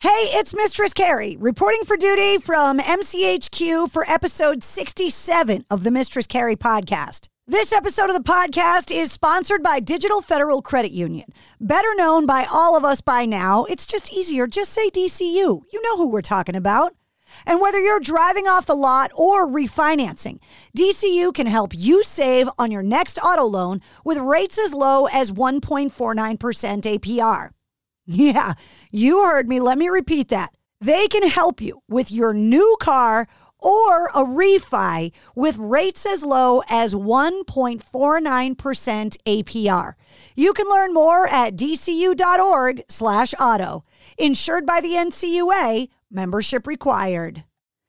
Hey, it's Mistress Carrie, reporting for duty from MCHQ for episode 67 of the Mistress Carrie podcast. This episode of the podcast is sponsored by Digital Federal Credit Union. Better known by all of us by now, it's just easier. Just say DCU. You know who we're talking about. And whether you're driving off the lot or refinancing, DCU can help you save on your next auto loan with rates as low as 1.49% APR. Yeah, you heard me. Let me repeat that. They can help you with your new car or a refi with rates as low as 1.49% APR. You can learn more at dcu.org/auto. Insured by the NCUA, membership required.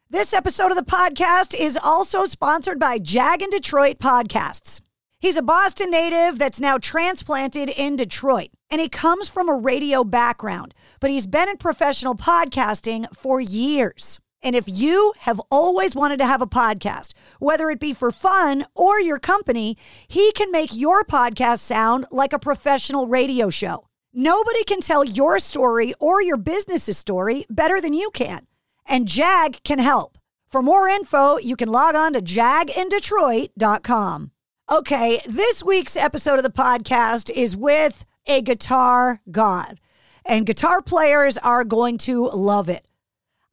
This episode of the podcast is also sponsored by Jag in Detroit Podcasts. He's a Boston native that's now transplanted in Detroit, and he comes from a radio background, but he's been in professional podcasting for years. And if you have always wanted to have a podcast, whether it be for fun or your company, he can make your podcast sound like a professional radio show. Nobody can tell your story or your business's story better than you can, and Jag can help. For more info, you can log on to jagindetroit.com. Okay, this week's episode of the podcast is with a guitar god, and guitar players are going to love it.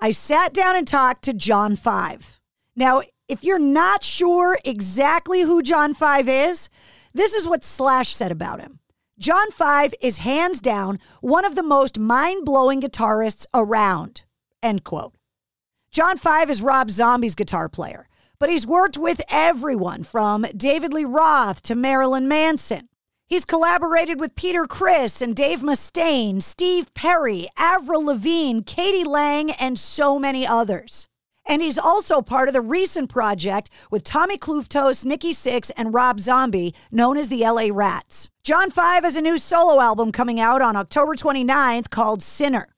I sat down and talked to John 5. Now, if you're not sure exactly who John 5 is, this is what Slash said about him. John 5 is hands down one of the most mind-blowing guitarists around, end quote. John 5 is Rob Zombie's guitar player, but he's worked with everyone from David Lee Roth to Marilyn Manson. He's collaborated with Peter Criss and Dave Mustaine, Steve Perry, Avril Lavigne, k.d. lang, and so many others. And he's also part of the recent project with Tommy Kluftos, Nikki Sixx, and Rob Zombie, known as the LA Rats. John 5 has a new solo album coming out on October 29th called Sinner.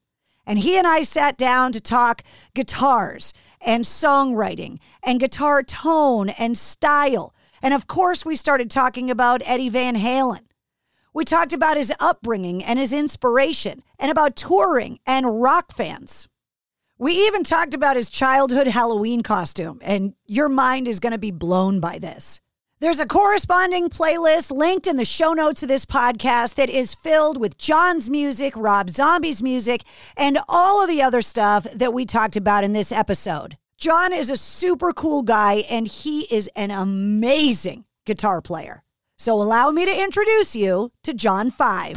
And he and I sat down to talk guitars and songwriting and guitar tone and style. And of course, we started talking about Eddie Van Halen. We talked about his upbringing and his inspiration and about touring and rock fans. We even talked about his childhood Halloween costume, and your mind is going to be blown by this. There's a corresponding playlist linked in the show notes of this podcast that is filled with John's music, Rob Zombie's music, and all of the other stuff that we talked about in this episode. John is a super cool guy, and he is an amazing guitar player. So allow me to introduce you to John 5.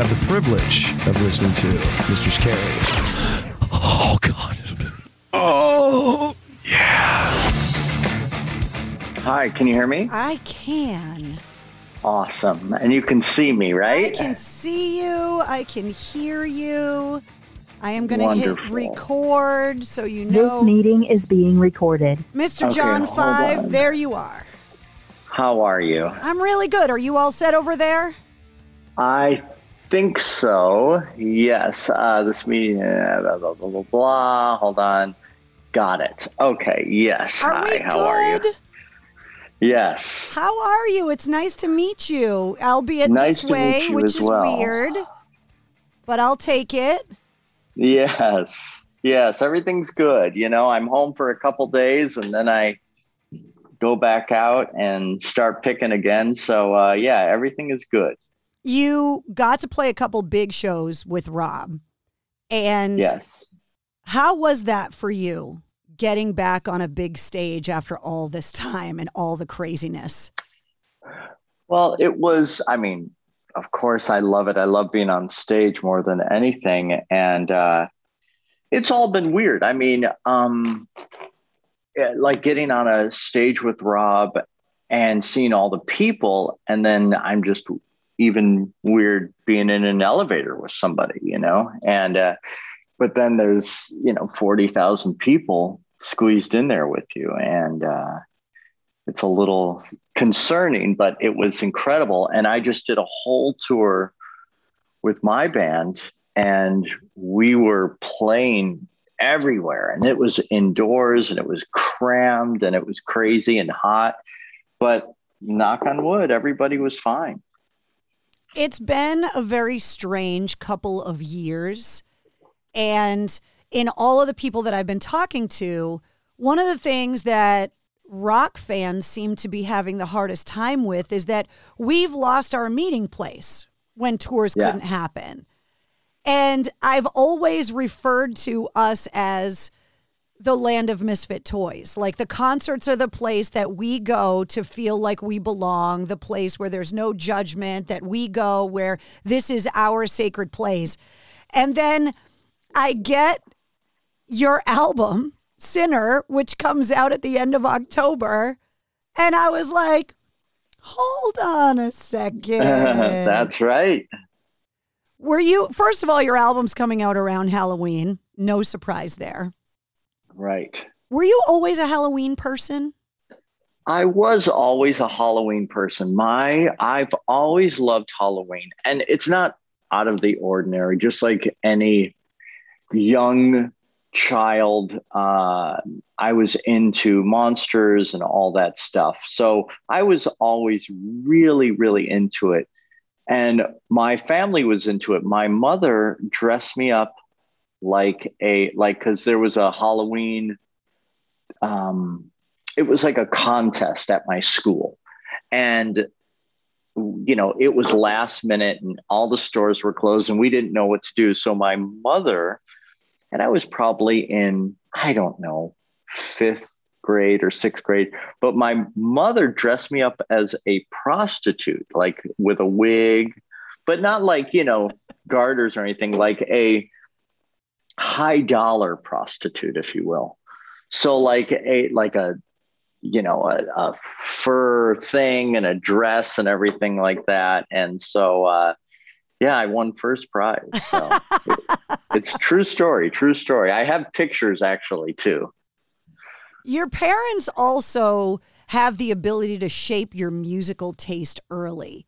have the privilege of listening to Mistress Carrie. Oh, God. Oh, yeah. Hi, can you hear me? I can. Awesome. And you can see me, right? I can see you. I can hear you. I am going to hit record so you know. This meeting is being recorded. Mr. Okay, John 5, there you are. How are you? I'm really good. Are you all set over there? I think so. Yes. This meeting, blah, blah, blah, blah, blah. Hold on. Got it. Okay. Yes. Hi. How are you? Yes. How are you? It's nice to meet you, albeit this way, which is weird, but I'll take it. Yes. Yes. Everything's good. You know, I'm home for a couple days and then I go back out and start picking again. So, yeah, everything is good. You got to play a couple big shows with Rob. And yes. How was that for you? Getting back on a big stage after all this time and all the craziness? Well, it was, I mean, of course I love it. I love being on stage more than anything. And it's all been weird. I mean, like getting on a stage with Rob and seeing all the people. And then I'm just even weird being in an elevator with somebody, you know? And, but then there's, you know, 40,000 people squeezed in there with you. And it's a little concerning, but it was incredible. And I just did a whole tour with my band and we were playing everywhere and it was indoors and it was crammed and it was crazy and hot, but knock on wood, everybody was fine. It's been a very strange couple of years. And in all of the people that I've been talking to, one of the things that rock fans seem to be having the hardest time with is that we've lost our meeting place when tours couldn't happen. And I've always referred to us as the land of misfit toys. Like the concerts are the place that we go to feel like we belong, the place where there's no judgment, that we go where this is our sacred place. And then I get your album, Sinner, which comes out at the end of October. And I was like, hold on a second. That's right. Were you, first of all, your album's coming out around Halloween. No surprise there. Right. Were you always a Halloween person? I was always a Halloween person. I've always loved Halloween. And it's not out of the ordinary, just like any young child, I was into monsters and all that stuff. So I was always really, really into it. And my family was into it. My mother dressed me up like, cause there was a Halloween, it was like a contest at my school and, you know, it was last minute and all the stores were closed and we didn't know what to do. So my mother, and I was probably in, I don't know, 5th grade or 6th grade, but my mother dressed me up as a prostitute, like with a wig, but not like, you know, garters or anything, like a high dollar prostitute, if you will. So like a, you know, a fur thing and a dress and everything like that. And so, yeah, I won first prize. So it's true story. I have pictures actually too. Your parents also have the ability to shape your musical taste early.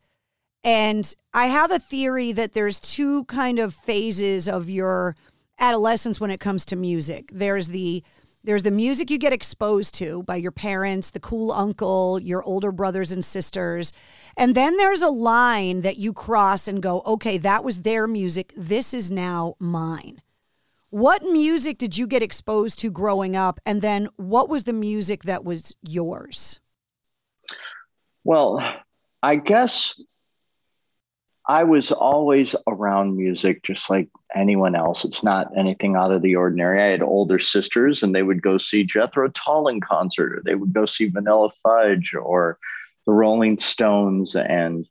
And I have a theory that there's two kind of phases of your adolescence when it comes to music. There's the music you get exposed to by your parents, the cool uncle, your older brothers and sisters. And then there's a line that you cross and go, okay, that was their music. This is now mine. What music did you get exposed to growing up? And then what was the music that was yours? Well, I guess I was always around music just like anyone else. It's not anything out of the ordinary. I had older sisters and they would go see Jethro Tull in concert, or they would go see Vanilla Fudge or the Rolling Stones. And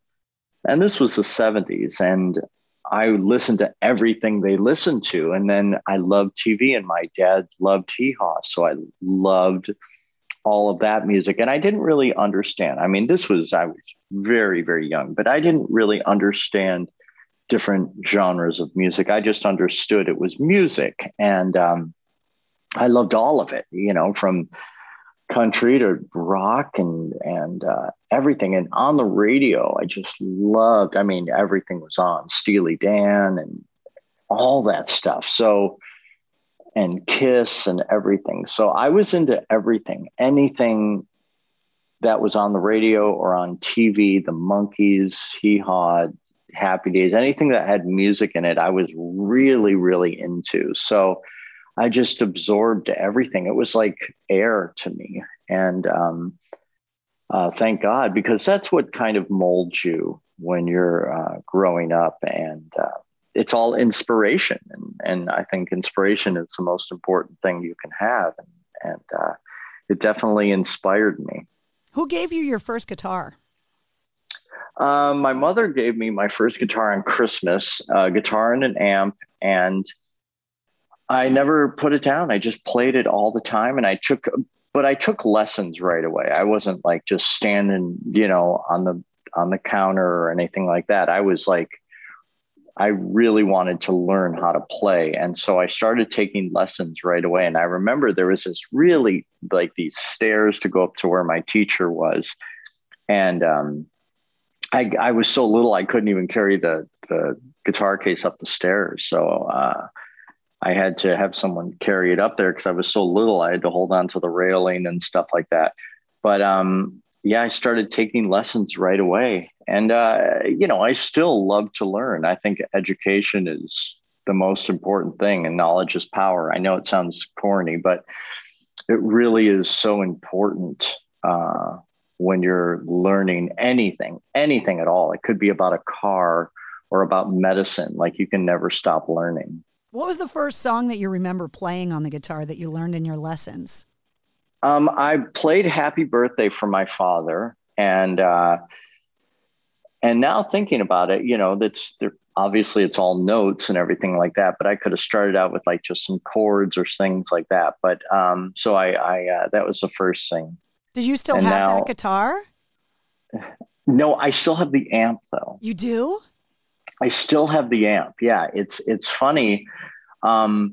this was the 70s. And I listened to everything they listened to. And then I loved TV and my dad loved Hee Haw. So I loved all of that music. And I didn't really understand. I mean, I was very, very young, but I didn't really understand different genres of music. I just understood it was music. And I loved all of it, you know, from country to rock and everything. And on the radio, I just loved, I mean, everything was on, Steely Dan and all that stuff. So, and Kiss and everything. So I was into everything, anything that was on the radio or on TV, the Monkees, Hee Haw, Happy Days, anything that had music in it, I was really, really into. So I just absorbed everything. It was like air to me. And thank God, because that's what kind of molds you when you're growing up. And it's all inspiration. And I think inspiration is the most important thing you can have. And it definitely inspired me. Who gave you your first guitar? My mother gave me my first guitar on Christmas, a guitar and an amp, and I never put it down. I just played it all the time, and I took lessons right away. I wasn't like just standing, you know, on the counter or anything like that. I was like, I really wanted to learn how to play. And so I started taking lessons right away. And I remember there was this really like these stairs to go up to where my teacher was. And, I was so little, I couldn't even carry the guitar case up the stairs. So, I had to have someone carry it up there because I was so little. I had to hold on to the railing and stuff like that. But, I started taking lessons right away. And, I still love to learn. I think education is the most important thing, and knowledge is power. I know it sounds corny, but it really is so important when you're learning anything at all. It could be about a car or about medicine. Like, you can never stop learning. What was the first song that you remember playing on the guitar that you learned in your lessons? I played Happy Birthday for my father, and now thinking about it, you know, that's obviously it's all notes and everything like that, but I could have started out with like just some chords or things like that. But, so I that was the first thing. Did you still have that guitar? No, I still have the amp though. You do? I still have the amp. Yeah. It's funny. They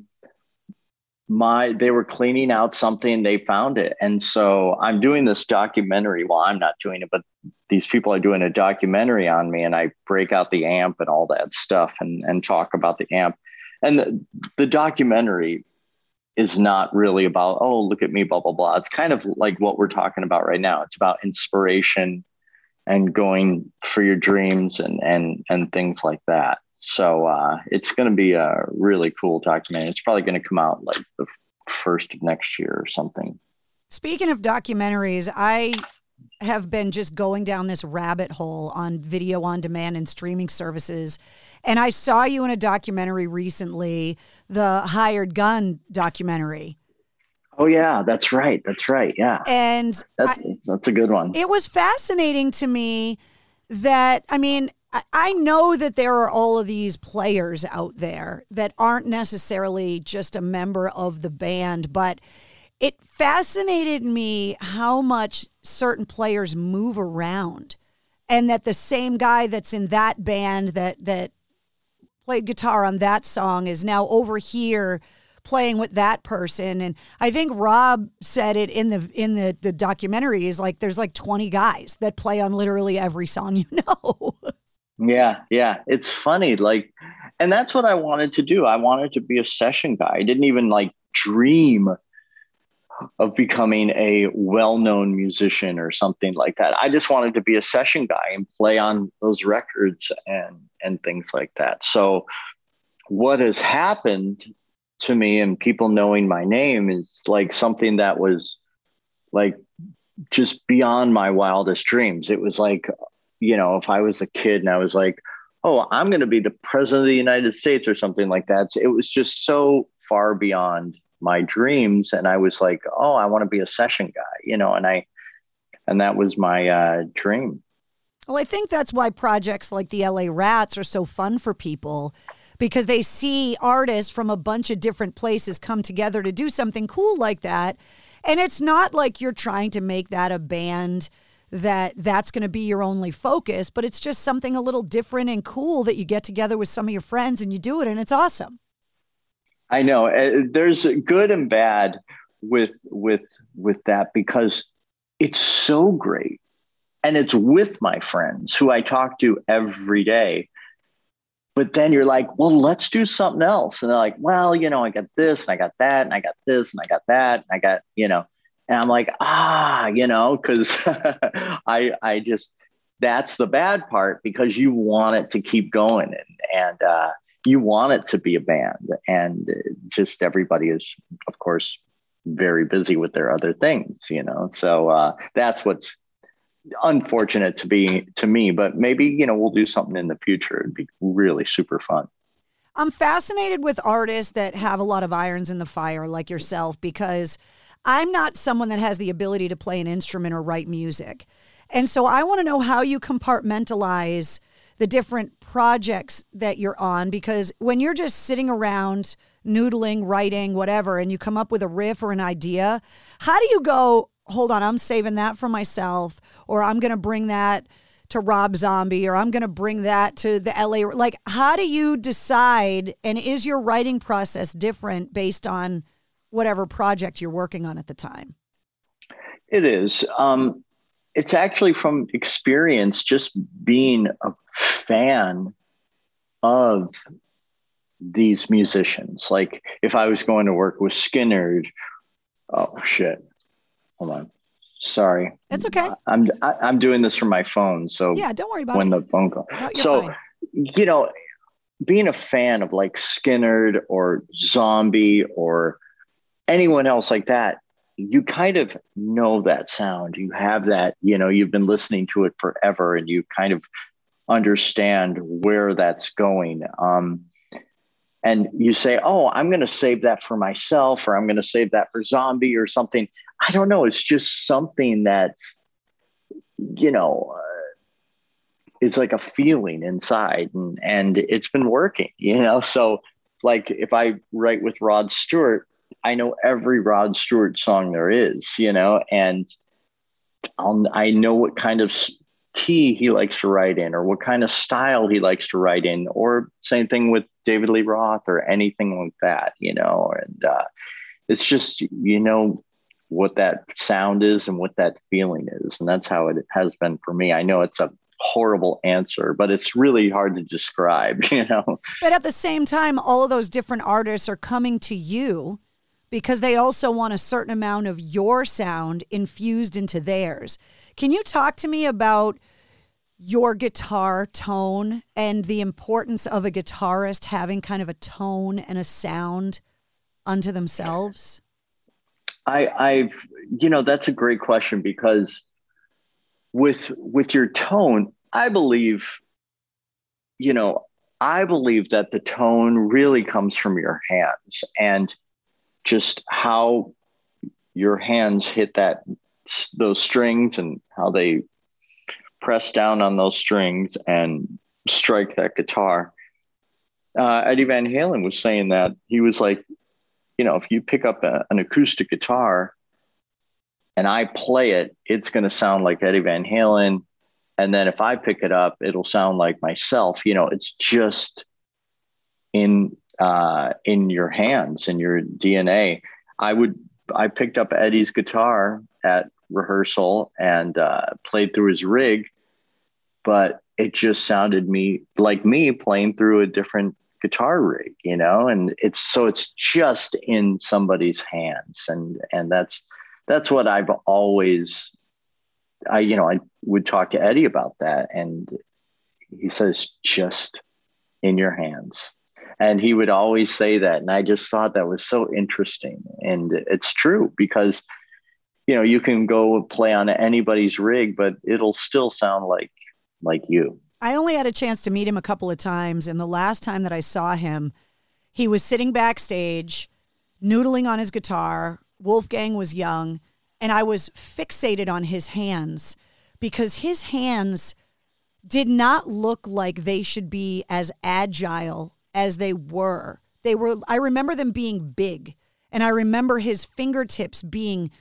were cleaning out something, they found it. And so I'm doing this documentary. Well, I'm not doing it, but these people are doing a documentary on me, and I break out the amp and all that stuff and talk about the amp. And the documentary is not really about, oh, look at me, blah, blah, blah. It's kind of like what we're talking about right now. It's about inspiration and going for your dreams and things like that. So it's going to be a really cool documentary. It's probably going to come out like the first of next year or something. Speaking of documentaries, I have been just going down this rabbit hole on video on demand and streaming services. And I saw you in a documentary recently, the Hired Gun documentary. Oh, yeah, that's right. That's right. Yeah. And that's a good one. It was fascinating to me that, I mean, I know that there are all of these players out there that aren't necessarily just a member of the band, but it fascinated me how much certain players move around, and that the same guy that's in that band that played guitar on that song is now over here playing with that person. And I think Rob said it in the documentary, is like there's like 20 guys that play on literally every song, you know. Yeah. It's funny. Like, and that's what I wanted to do. I wanted to be a session guy. I didn't even like dream of becoming a well-known musician or something like that. I just wanted to be a session guy and play on those records and things like that. So what has happened to me and people knowing my name is like something that was like just beyond my wildest dreams. It was like, you know, if I was a kid and I was like, oh, I'm going to be the president of the United States or something like that. It was just so far beyond my dreams. And I was like, oh, I want to be a session guy, you know, and that was my dream. Well, I think that's why projects like the LA Rats are so fun for people, because they see artists from a bunch of different places come together to do something cool like that. And it's not like you're trying to make that a band that's going to be your only focus, but it's just something a little different and cool that you get together with some of your friends and you do it, and it's awesome. I know there's good and bad with that, because it's so great. And it's with my friends who I talk to every day. But then you're like, well, let's do something else. And they're like, well, you know, I got this and I got that and I got this and I got that. And I got, you know, and I'm like, you know, because I just, that's the bad part, because you want it to keep going and you want it to be a band, and just everybody is, of course, very busy with their other things, you know? So that's what's unfortunate to me, but maybe, you know, we'll do something in the future. It'd be really super fun. I'm fascinated with artists that have a lot of irons in the fire like yourself, because I'm not someone that has the ability to play an instrument or write music. And so I want to know how you compartmentalize the different projects that you're on, because when you're just sitting around noodling, writing, whatever, and you come up with a riff or an idea, how do you go, hold on, I'm saving that for myself, or I'm going to bring that to Rob Zombie, or I'm going to bring that to the LA. Like, how do you decide, and is your writing process different based on whatever project you're working on at the time? It is. It's actually from experience, just being a fan of these musicians. Like, if I was going to work with Skinner, hold on. Sorry. It's okay. I'm doing this from my phone. So yeah, don't worry about when the phone call. No, so, fine. You know, being a fan of like Skinner or Zombie or anyone else like that, you kind of know that sound. You have that, you know, you've been listening to it forever and you kind of understand where that's going. And you say, oh, I'm going to save that for myself, or I'm going to save that for Zombie or something. I don't know. It's just something that's, you know, it's like a feeling inside, and it's been working, you know? So like if I write with Rod Stewart, I know every Rod Stewart song there is, you know, and I know what kind of key he likes to write in, or what kind of style he likes to write in, or same thing with David Lee Roth or anything like that, you know, and it's just, you know, what that sound is and what that feeling is. And that's how it has been for me. I know it's a horrible answer, but it's really hard to describe, you know. But at the same time, all of those different artists are coming to you because they also want a certain amount of your sound infused into theirs. Can you talk to me about your guitar tone and the importance of a guitarist having kind of a tone and a sound unto themselves? I've, you know, that's a great question, because with your tone, I believe that the tone really comes from your hands, and just how your hands hit those strings and how they press down on those strings and strike that guitar. Eddie Van Halen was saying that. He was like, you know, if you pick up an acoustic guitar and I play it, it's going to sound like Eddie Van Halen. And then if I pick it up, it'll sound like myself. You know, it's just in your hands, in your DNA. I picked up Eddie's guitar at rehearsal and played through his rig, but it just sounded like me playing through a different guitar rig, you know, and it's just in somebody's hands. And that's what I've always, I would talk to Eddie about that. And he says, just in your hands. And he would always say that. And I just thought that was so interesting. And it's true, because, you know, you can go play on anybody's rig, but it'll still sound like you. I only had a chance to meet him a couple of times, and the last time that I saw him, he was sitting backstage, noodling on his guitar. Wolfgang was young, and I was fixated on his hands, because his hands did not look like they should be as agile as they were. I remember them being big, and I remember his fingertips being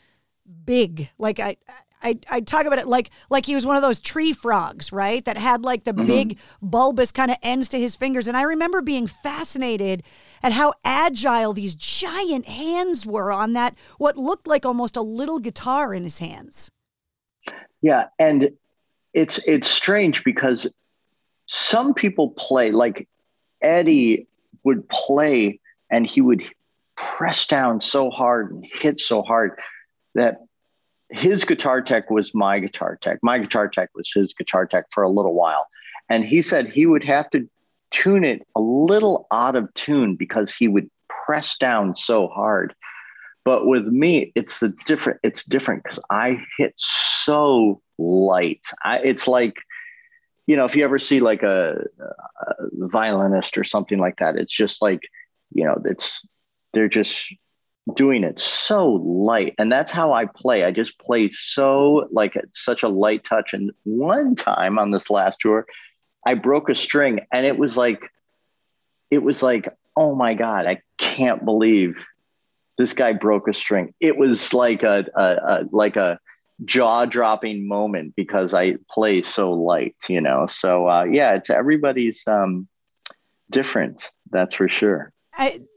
big. Like I I talk about it like he was one of those tree frogs, right? That had like the big bulbous kind of ends to his fingers. And I remember being fascinated at how agile these giant hands were on that, what looked like almost a little guitar in his hands. Yeah. And it's strange because some people play, like Eddie would play and he would press down so hard and hit so hard that his guitar tech was my guitar tech. My guitar tech was his guitar tech for a little while. And he said he would have to tune it a little out of tune because he would press down so hard. But with me, it's different because I hit so light. It's like, you know, if you ever see like a violinist or something like that, it's just like, you know, they're just doing it so light. And that's how I play. I just play so like at such a light touch. And one time on this last tour, I broke a string and it was like, oh my God, I can't believe this guy broke a string. It was like a jaw dropping moment because I play so light, you know? So yeah, it's everybody's different. That's for sure.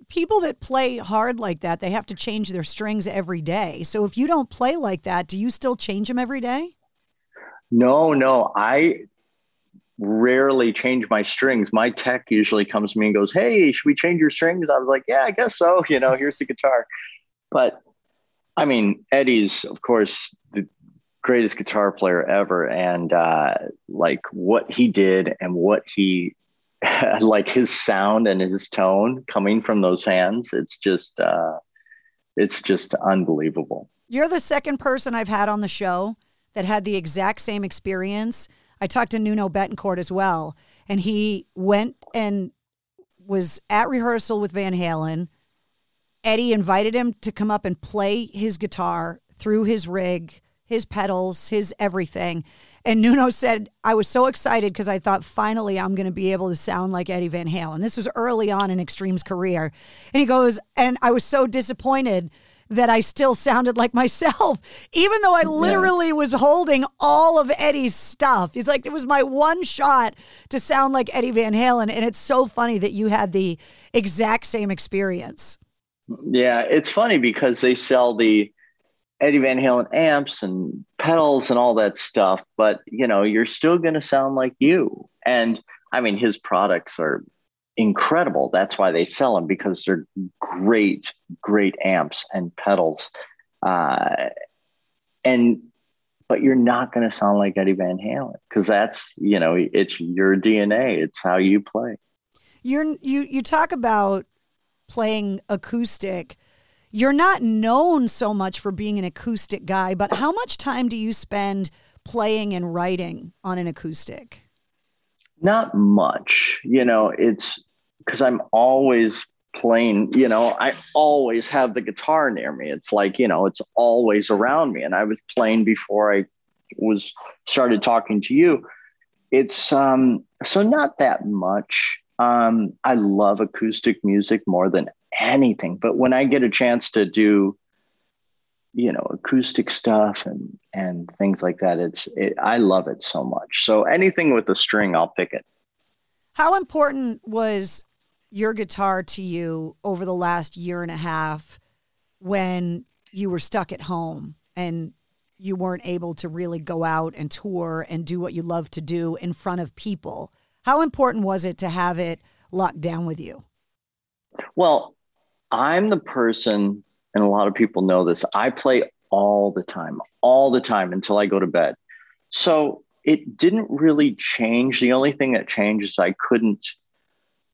People that play hard like that, they have to change their strings every day. So if you don't play like that, do you still change them every day? No. I rarely change my strings. My tech usually comes to me and goes, hey, should we change your strings? I was like, yeah, I guess so. You know, here's the guitar. But I mean, Eddie's, of course, the greatest guitar player ever. And like what he did and what he like his sound and his tone coming from those hands. It's just unbelievable. You're the second person I've had on the show that had the exact same experience. I talked to Nuno Betancourt as well, and he went and was at rehearsal with Van Halen. Eddie invited him to come up and play his guitar through his rig, his pedals, his everything. And Nuno said, I was so excited because I thought finally I'm going to be able to sound like Eddie Van Halen. This was early on in Extreme's career. And he goes, and I was so disappointed that I still sounded like myself, even though I literally was holding all of Eddie's stuff. He's like, it was my one shot to sound like Eddie Van Halen. And it's so funny that you had the exact same experience. Yeah, it's funny because they sell the Eddie Van Halen amps and pedals and all that stuff, but you know, you're still going to sound like you. And I mean, his products are incredible. That's why they sell them, because they're great, great amps and pedals. But you're not going to sound like Eddie Van Halen, because that's, you know, it's your DNA. It's how you play. You talk about playing acoustic. You're not known so much for being an acoustic guy, but how much time do you spend playing and writing on an acoustic? Not much. You know, it's because I'm always playing, you know, I always have the guitar near me. It's like, you know, it's always around me. And I was playing before I was started talking to you. It's so not that much. I love acoustic music more than anything, but when I get a chance to do, you know, acoustic stuff and things like that, I love it so much. So anything with a string, I'll pick it. How important was your guitar to you over the last year and a half when you were stuck at home and you weren't able to really go out and tour and do what you love to do in front of people? How important was it to have it locked down with you? Well, I'm the person, and a lot of people know this, I play all the time until I go to bed. So it didn't really change. The only thing that changed is I couldn't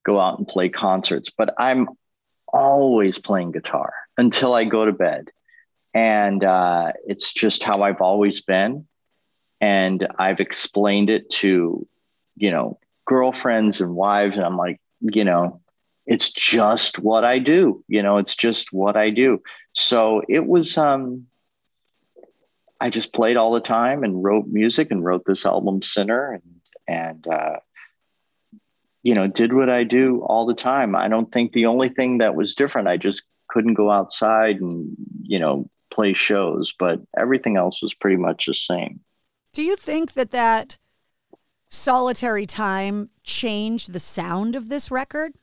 go out and play concerts, but I'm always playing guitar until I go to bed. And it's just how I've always been. And I've explained it to, you know, girlfriends and wives. And I'm like, you know, it's just what I do. You know, it's just what I do. So it was, I just played all the time and wrote music and wrote this album Sinner and you know, did what I do all the time. I don't think the only thing that was different, I just couldn't go outside and, you know, play shows, but everything else was pretty much the same. Do you think that that solitary time changed the sound of this record?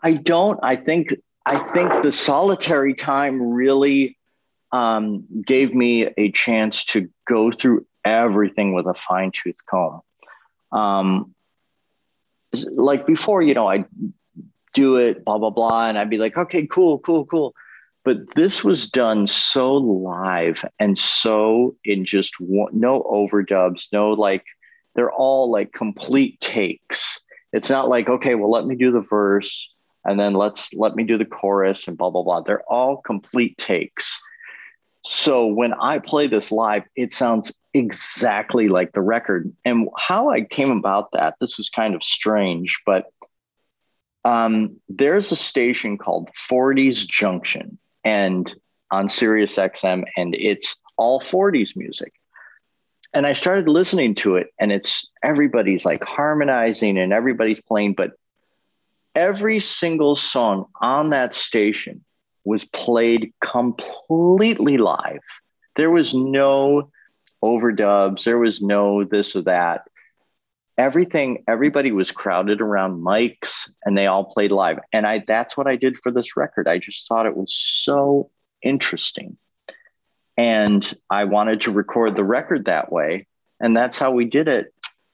I don't. I think the solitary time really gave me a chance to go through everything with a fine tooth comb. Like before, you know, I'd do it, blah, blah, blah. And I'd be like, okay, cool. But this was done so live and so in just one, no overdubs, no, like they're all like complete takes. It's not like, okay, well, let me do the verse and then let me do the chorus and blah, blah, blah. They're all complete takes. So when I play this live, it sounds exactly like the record. And how I came about that, this is kind of strange, but there's a station called 40s Junction and on Sirius XM, and it's all 40s music. And I started listening to it, and it's everybody's like harmonizing and everybody's playing, but every single song on that station was played completely live. There was no overdubs. There was no this or that. Everything, everybody was crowded around mics and they all played live. And that's what I did for this record. I just thought it was so interesting. And I wanted to record the record that way. And that's how we did it.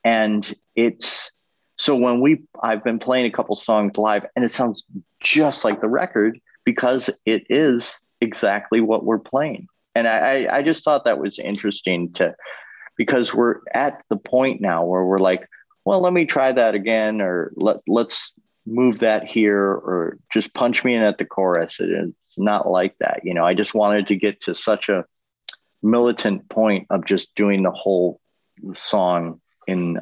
And it's, so when I've been playing a couple songs live and it sounds just like the record because it is exactly what we're playing. And I just thought that was interesting because we're at the point now where we're like, well, let me try that again, or let's move that here, or just punch me in at the chorus. It's not like that. You know, I just wanted to get to such a militant point of just doing the whole song in,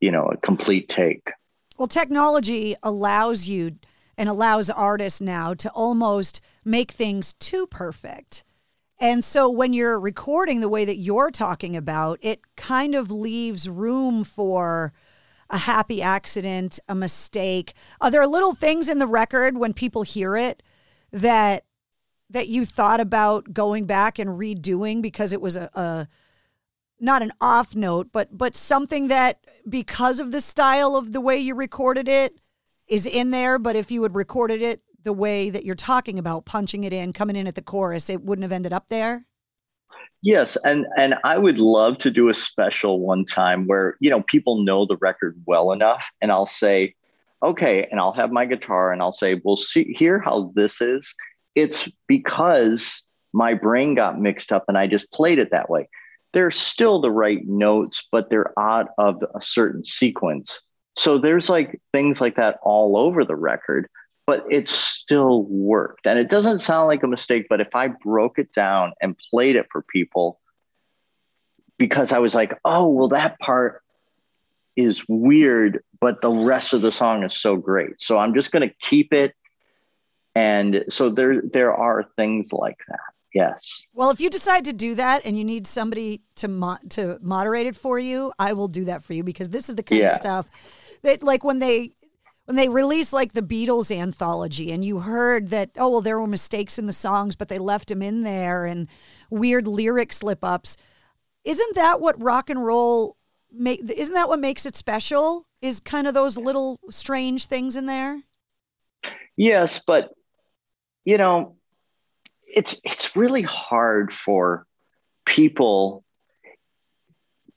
you know, a complete take. Well, technology allows you and allows artists now to almost make things too perfect. And so when you're recording the way that you're talking about, it kind of leaves room for a happy accident, a mistake. Are there little things in the record when people hear it that you thought about going back and redoing because it was a not an off note, but something that because of the style of the way you recorded it is in there, but if you had recorded it the way that you're talking about, punching it in, coming in at the chorus, it wouldn't have ended up there? Yes. And I would love to do a special one time where, you know, people know the record well enough and I'll say, okay, and I'll have my guitar and I'll say, well, hear how this is. It's because my brain got mixed up and I just played it that way. They're still the right notes, but they're out of a certain sequence. So there's like things like that all over the record, but it still worked. And it doesn't sound like a mistake, but if I broke it down and played it for people, because I was like, oh, well, that part is weird, but the rest of the song is so great. So I'm just going to keep it. And so there are things like that. Yes. Well, if you decide to do that and you need somebody to moderate it for you, I will do that for you, because this is the kind of stuff that, like, when they released like the Beatles anthology and you heard that, oh, well, there were mistakes in the songs, but they left them in there, and weird lyric slip ups. Isn't that what rock and roll isn't that what makes it special, is kind of those little strange things in there? Yes. But, you know, it's really hard for people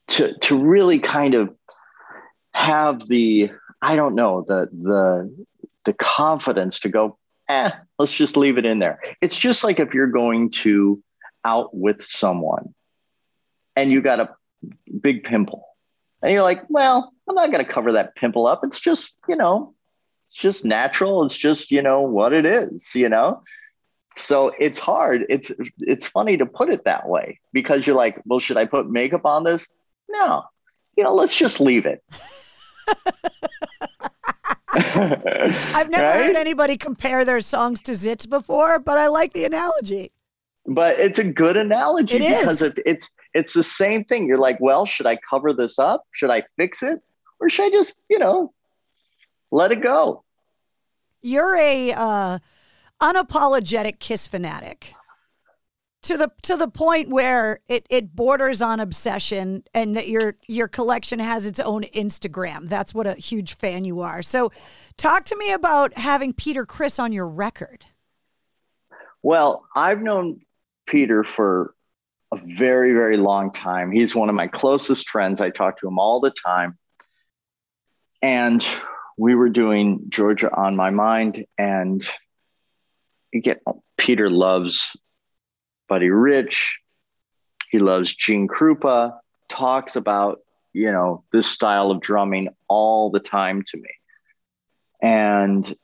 to really kind of have the, I don't know, the confidence to go, let's just leave it in there. It's just like if you're going to out with someone and you got a big pimple and you're like, well, I'm not going to cover that pimple up. It's just, you know, it's just natural. It's just, you know, what it is, you know? So it's hard. It's funny to put it that way, because you're like, well, should I put makeup on this? No, you know, let's just leave it. I've never heard anybody compare their songs to zits before, but I like the analogy. But it's a good analogy, because it's the same thing. You're like, well, should I cover this up? Should I fix it? Or should I just, you know, let it go? You're a unapologetic Kiss fanatic. to the point where it borders on obsession, and that your collection has its own Instagram. That's what a huge fan you are. So talk to me about having Peter Criss on your record. Well, I've known Peter for a very, very long time. He's one of my closest friends. I talk to him all the time. And we were doing Georgia on My Mind, and again, Peter loves Buddy Rich. He loves Gene Krupa, talks about, you know, this style of drumming all the time to me. And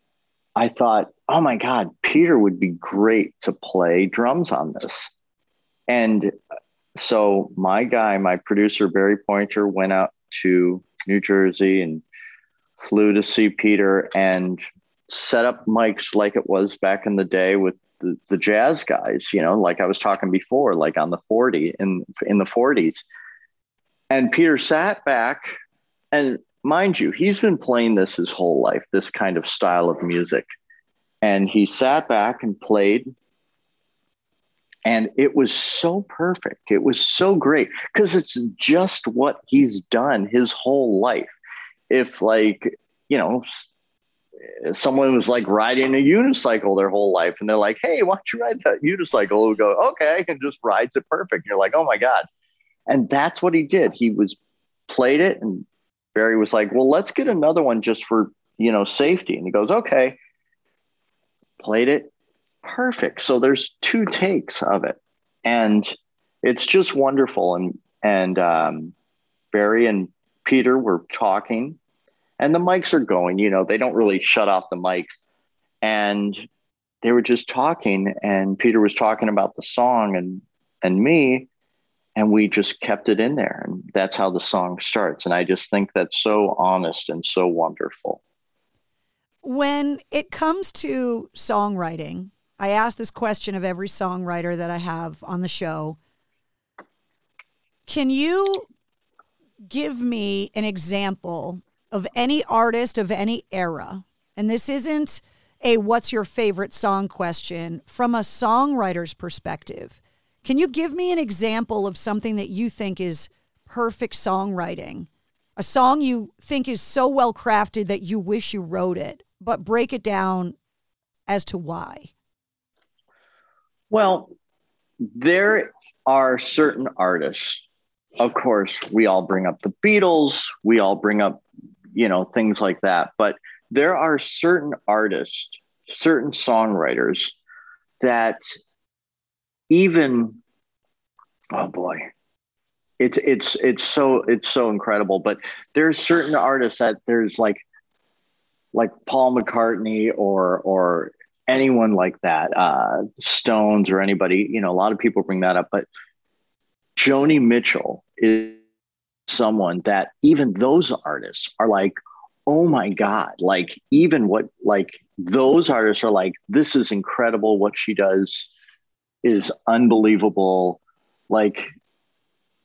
I thought, oh my God, Peter would be great to play drums on this. And so my guy, my producer, Barry Pointer, went out to New Jersey and flew to see Peter and set up mics like it was back in the day with the jazz guys, you know, like I was talking before, like on the 40 in the 40s. And Peter sat back, and mind you, he's been playing this his whole life, this kind of style of music. And he sat back and played, and it was so perfect. It was so great because it's just what he's done his whole life. If, like, you know, someone was like riding a unicycle their whole life and they're like, hey, why don't you ride that unicycle? We'll go, okay, and just rides it perfect. And you're like, oh my God. And that's what he did. He was played it, and Barry was like, well, let's get another one just for, you know, safety. And he goes, okay. Played it perfect. So there's two takes of it, and it's just wonderful. And Barry and Peter were talking, and the mics are going, you know, they don't really shut off the mics, and they were just talking, and Peter was talking about the song and me, and we just kept it in there. And that's how the song starts. And I just think that's so honest and so wonderful. When it comes to songwriting, I ask this question of every songwriter that I have on the show. Can you give me an example of any artist of any era, and this isn't a what's your favorite song question, from a songwriter's perspective, can you give me an example of something that you think is perfect songwriting, a song you think is so well crafted that you wish you wrote it, but break it down as to why? Well, there are certain artists. Of course, we all bring up the Beatles. We all bring up, you know, things like that. But there are certain artists, certain songwriters that even, oh boy, it's so incredible. But there's certain artists that there's like Paul McCartney or anyone like that, Stones or anybody, you know, a lot of people bring that up, but Joni Mitchell is someone that even those artists are like, oh my God, like even what, like those artists are like, this is incredible. What she does is unbelievable. Like,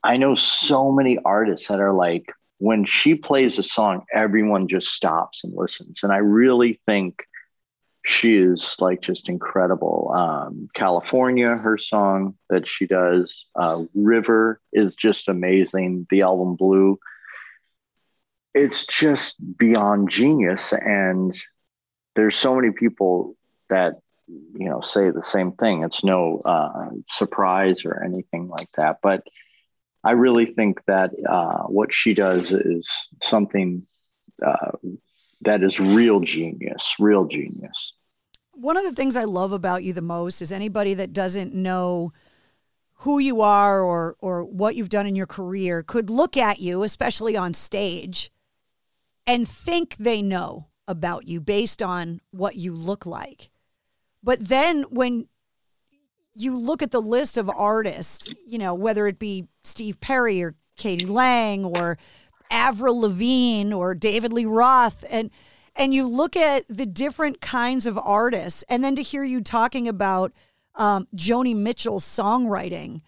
I know so many artists that are like, when she plays a song, everyone just stops and listens. And I really think she is like just incredible. California, her song that she does, River is just amazing. The album Blue, it's just beyond genius. And there's so many people that, you know, say the same thing. It's no surprise or anything like that. But I really think that what she does is something that is real genius, real genius. One of the things I love about you the most is anybody that doesn't know who you are or what you've done in your career could look at you, especially on stage, and think they know about you based on what you look like. But then when you look at the list of artists, you know, whether it be Steve Perry or k.d. lang or Avril Lavigne or David Lee Roth, and you look at the different kinds of artists, and then to hear you talking about Joni Mitchell's songwriting,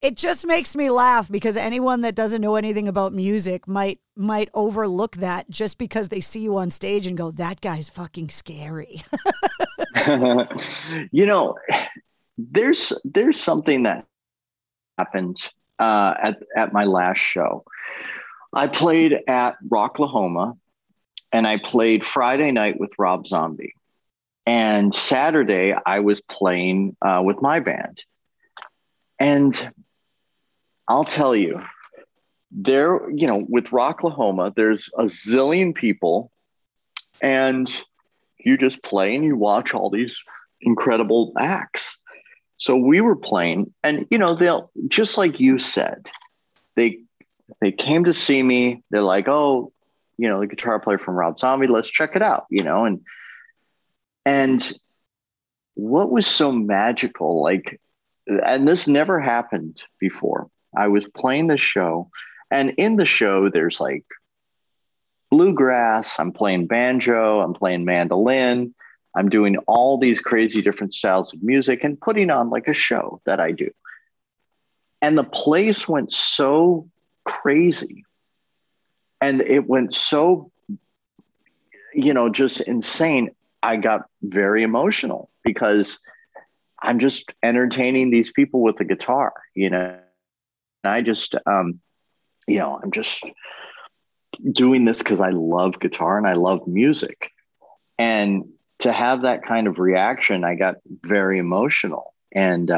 it just makes me laugh, because anyone that doesn't know anything about music might overlook that just because they see you on stage and go, that guy's fucking scary. You know, there's something that happened at my last show. I played at Rocklahoma, and I played Friday night with Rob Zombie. And Saturday, I was playing with my band. And I'll tell you, there, you know, with Rocklahoma, there's a zillion people, and you just play and you watch all these incredible acts. So we were playing, and, you know, they'll, just like you said, they came to see me. They're like, oh, you know, the guitar player from Rob Zombie, let's check it out, you know. And what was so magical, like, and this never happened before. I was playing the show, and in the show, there's like bluegrass. I'm playing banjo. I'm playing mandolin. I'm doing all these crazy different styles of music and putting on like a show that I do. And the place went so crazy, and it went so, you know, just insane. I got very emotional because I'm just entertaining these people with the guitar, you know. And I just, you know, I'm just doing this because I love guitar and I love music. And to have that kind of reaction, I got very emotional. And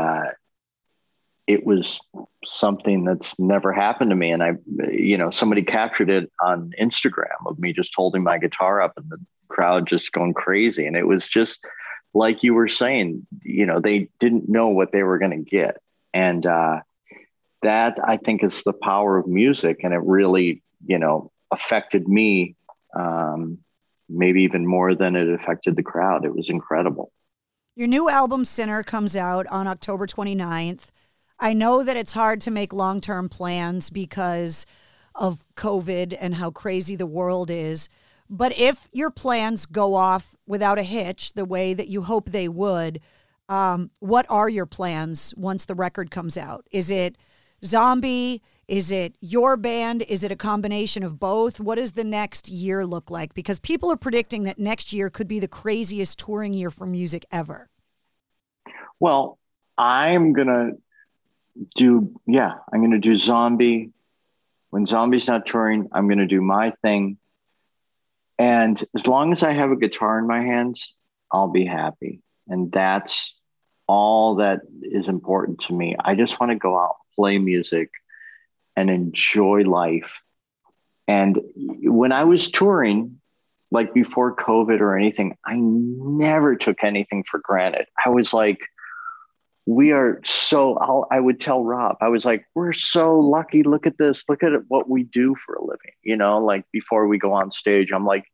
it was something that's never happened to me. And I, you know, somebody captured it on Instagram of me just holding my guitar up and the crowd just going crazy. And it was just like you were saying, you know, they didn't know what they were going to get. And that, I think, is the power of music. And it really, you know, affected me maybe even more than it affected the crowd. It was incredible. Your new album, Sinner, comes out on October 29th. I know that it's hard to make long-term plans because of COVID and how crazy the world is. But if your plans go off without a hitch the way that you hope they would, what are your plans once the record comes out? Is it Zombie? Is it your band? Is it a combination of both? What does the next year look like? Because people are predicting that next year could be the craziest touring year for music ever. Well, I'm going to do, yeah, I'm going to do Zombie. When Zombie's not touring, I'm going to do my thing. And as long as I have a guitar in my hands, I'll be happy. And that's all that is important to me. I just want to go out, play music, and enjoy life. And when I was touring, like before COVID or anything, I never took anything for granted. I was like, we are so, I would tell Rob, I was like, we're so lucky. Look at this. Look at what we do for a living. You know, like before we go on stage, I'm like,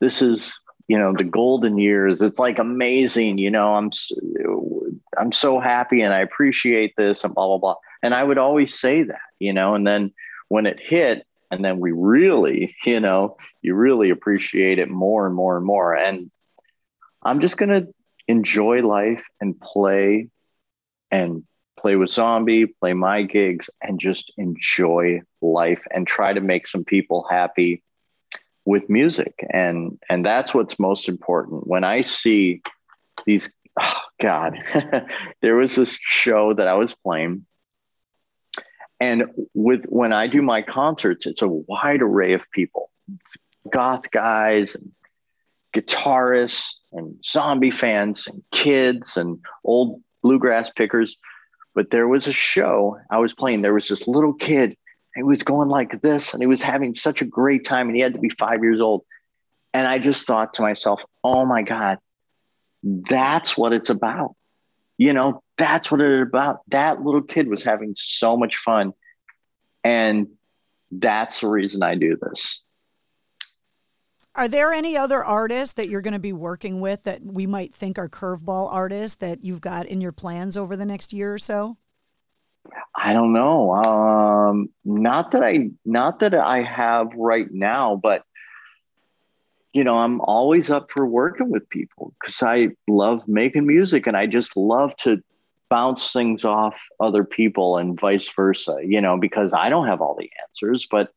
this is, you know, the golden years. It's like amazing. You know, I'm so happy and I appreciate this and blah, blah, blah. And I would always say that, you know, and then when it hit and then we really, you know, you really appreciate it more and more and more. And I'm just going to enjoy life and play with Zombie, play my gigs, and just enjoy life and try to make some people happy with music. And that's what's most important. When I see these, oh God, there was this show that I was playing. And when I do my concerts, it's a wide array of people, goth guys, guitarists, and Zombie fans, and kids, and old bluegrass pickers. But there was a show I was playing. There was this little kid. He was going like this, and he was having such a great time, and he had to be 5 years old. And I just thought to myself, oh my God, that's what it's about. You know, that's what it's about. That little kid was having so much fun. And that's the reason I do this. Are there any other artists that you're going to be working with that we might think are curveball artists that you've got in your plans over the next year or so? I don't know. Not that I have right now, but you know, I'm always up for working with people because I love making music and I just love to bounce things off other people and vice versa, you know, because I don't have all the answers, but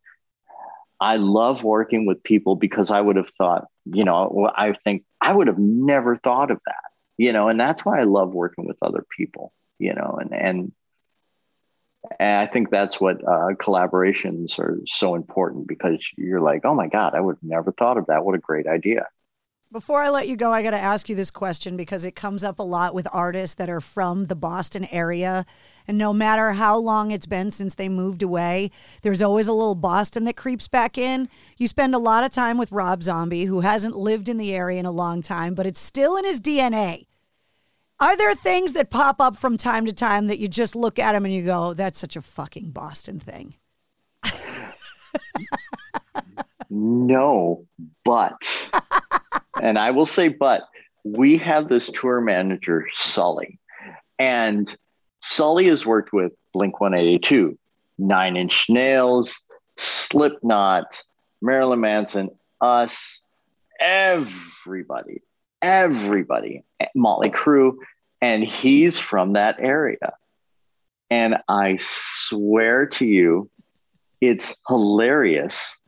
I love working with people because I would have thought, you know, I think I would have never thought of that. you know, and that's why I love working with other people, you know, and I think that's what collaborations are so important, because you're like, oh my God, I would have never thought of that. What a great idea. Before I let you go, I got to ask you this question, because it comes up a lot with artists that are from the Boston area. And no matter how long it's been since they moved away, there's always a little Boston that creeps back in. You spend a lot of time with Rob Zombie, who hasn't lived in the area in a long time, but it's still in his DNA. Are there things that pop up from time to time that you just look at him and you go, that's such a fucking Boston thing? No, but... And I will say, but we have this tour manager, Sully, and Sully has worked with Blink-182, Nine Inch Nails, Slipknot, Marilyn Manson, us, everybody, Motley Crue, and he's from that area. And I swear to you, it's hilarious.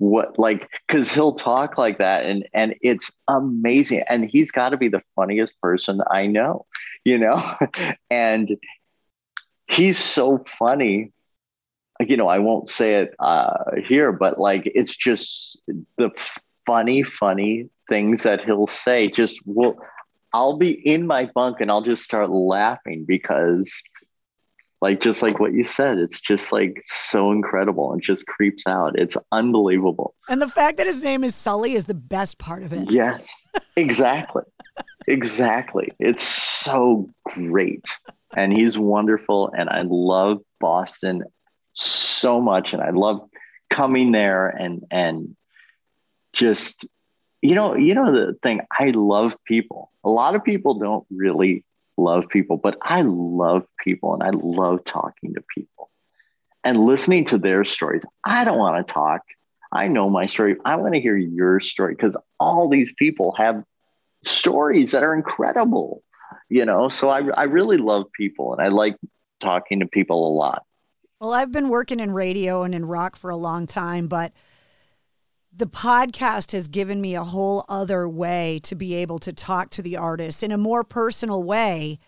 What, like, because he'll talk like that, and it's amazing, and he's got to be the funniest person I know, you know. And he's so funny, you know. I won't say it here, but like, it's just the funny things that he'll say. Just, well, I'll be in my bunk and I'll just start laughing, because like, just like what you said, it's just like so incredible and just creeps out. It's unbelievable. And the fact that his name is Sully is the best part of it. Yes, exactly. Exactly. It's so great. And he's wonderful. And I love Boston so much. And I love coming there and just, you know, the thing, I love people. A lot of people don't really love people, but I love people, and I love talking to people and listening to their stories. I don't want to talk. I know my story. I want to hear your story, because all these people have stories that are incredible, you know? So I really love people, and I like talking to people a lot. Well, I've been working in radio and in rock for a long time, but the podcast has given me a whole other way to be able to talk to the artists in a more personal way.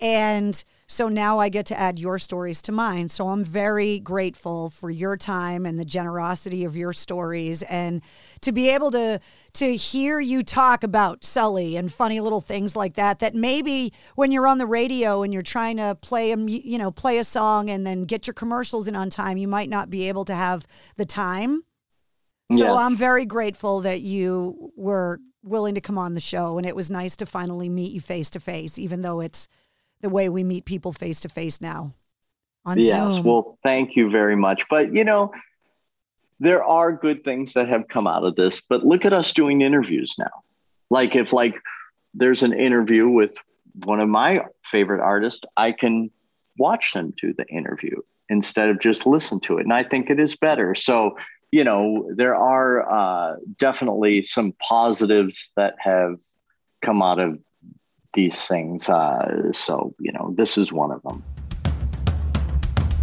And so now I get to add your stories to mine. So I'm very grateful for your time and the generosity of your stories, and to be able to hear you talk about Sully and funny little things like that, that maybe when you're on the radio and you're trying to play a song and then get your commercials in on time, you might not be able to have the time. So yes. I'm very grateful that you were willing to come on the show, and it was nice to finally meet you face to face, even though it's the way we meet people face to face now on Zoom. Well, thank you very much. But, you know, there are good things that have come out of this, but look at us doing interviews now. Like, if like there's an interview with one of my favorite artists, I can watch them do the interview instead of just listen to it. And I think it is better. So, you know, there are definitely some positives that have come out of these things. So, you know, this is one of them.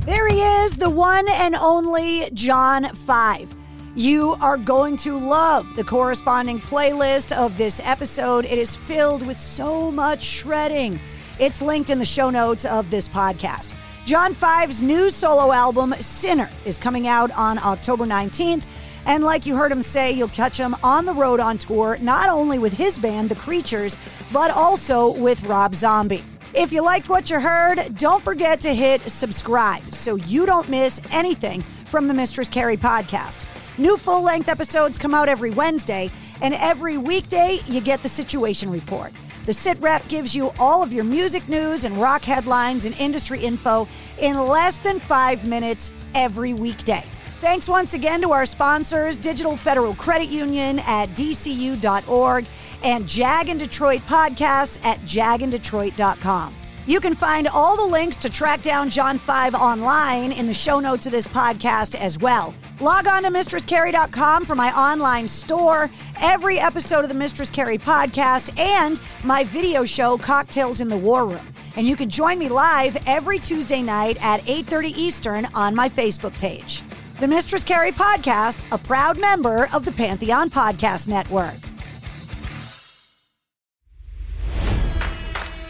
There he is, the one and only John 5. You are going to love the corresponding playlist of this episode. It is filled with so much shredding. It's linked in the show notes of this podcast. John 5's new solo album, Sinner, is coming out on October 19th. And like you heard him say, you'll catch him on the road on tour, not only with his band, The Creatures, but also with Rob Zombie. If you liked what you heard, don't forget to hit subscribe so you don't miss anything from the Mistress Carrie podcast. New full-length episodes come out every Wednesday, and every weekday you get the Situation Report. The Sit Rep gives you all of your music news and rock headlines and industry info in less than 5 minutes every weekday. Thanks once again to our sponsors, Digital Federal Credit Union at DCU.org and Jag in Detroit Podcasts at jagindetroit.com. You can find all the links to track down John 5 online in the show notes of this podcast as well. Log on to MistressCarrie.com for my online store, every episode of the Mistress Carrie podcast, and my video show, Cocktails in the War Room. And you can join me live every Tuesday night at 8:30 Eastern on my Facebook page. The Mistress Carrie podcast, a proud member of the Pantheon Podcast Network.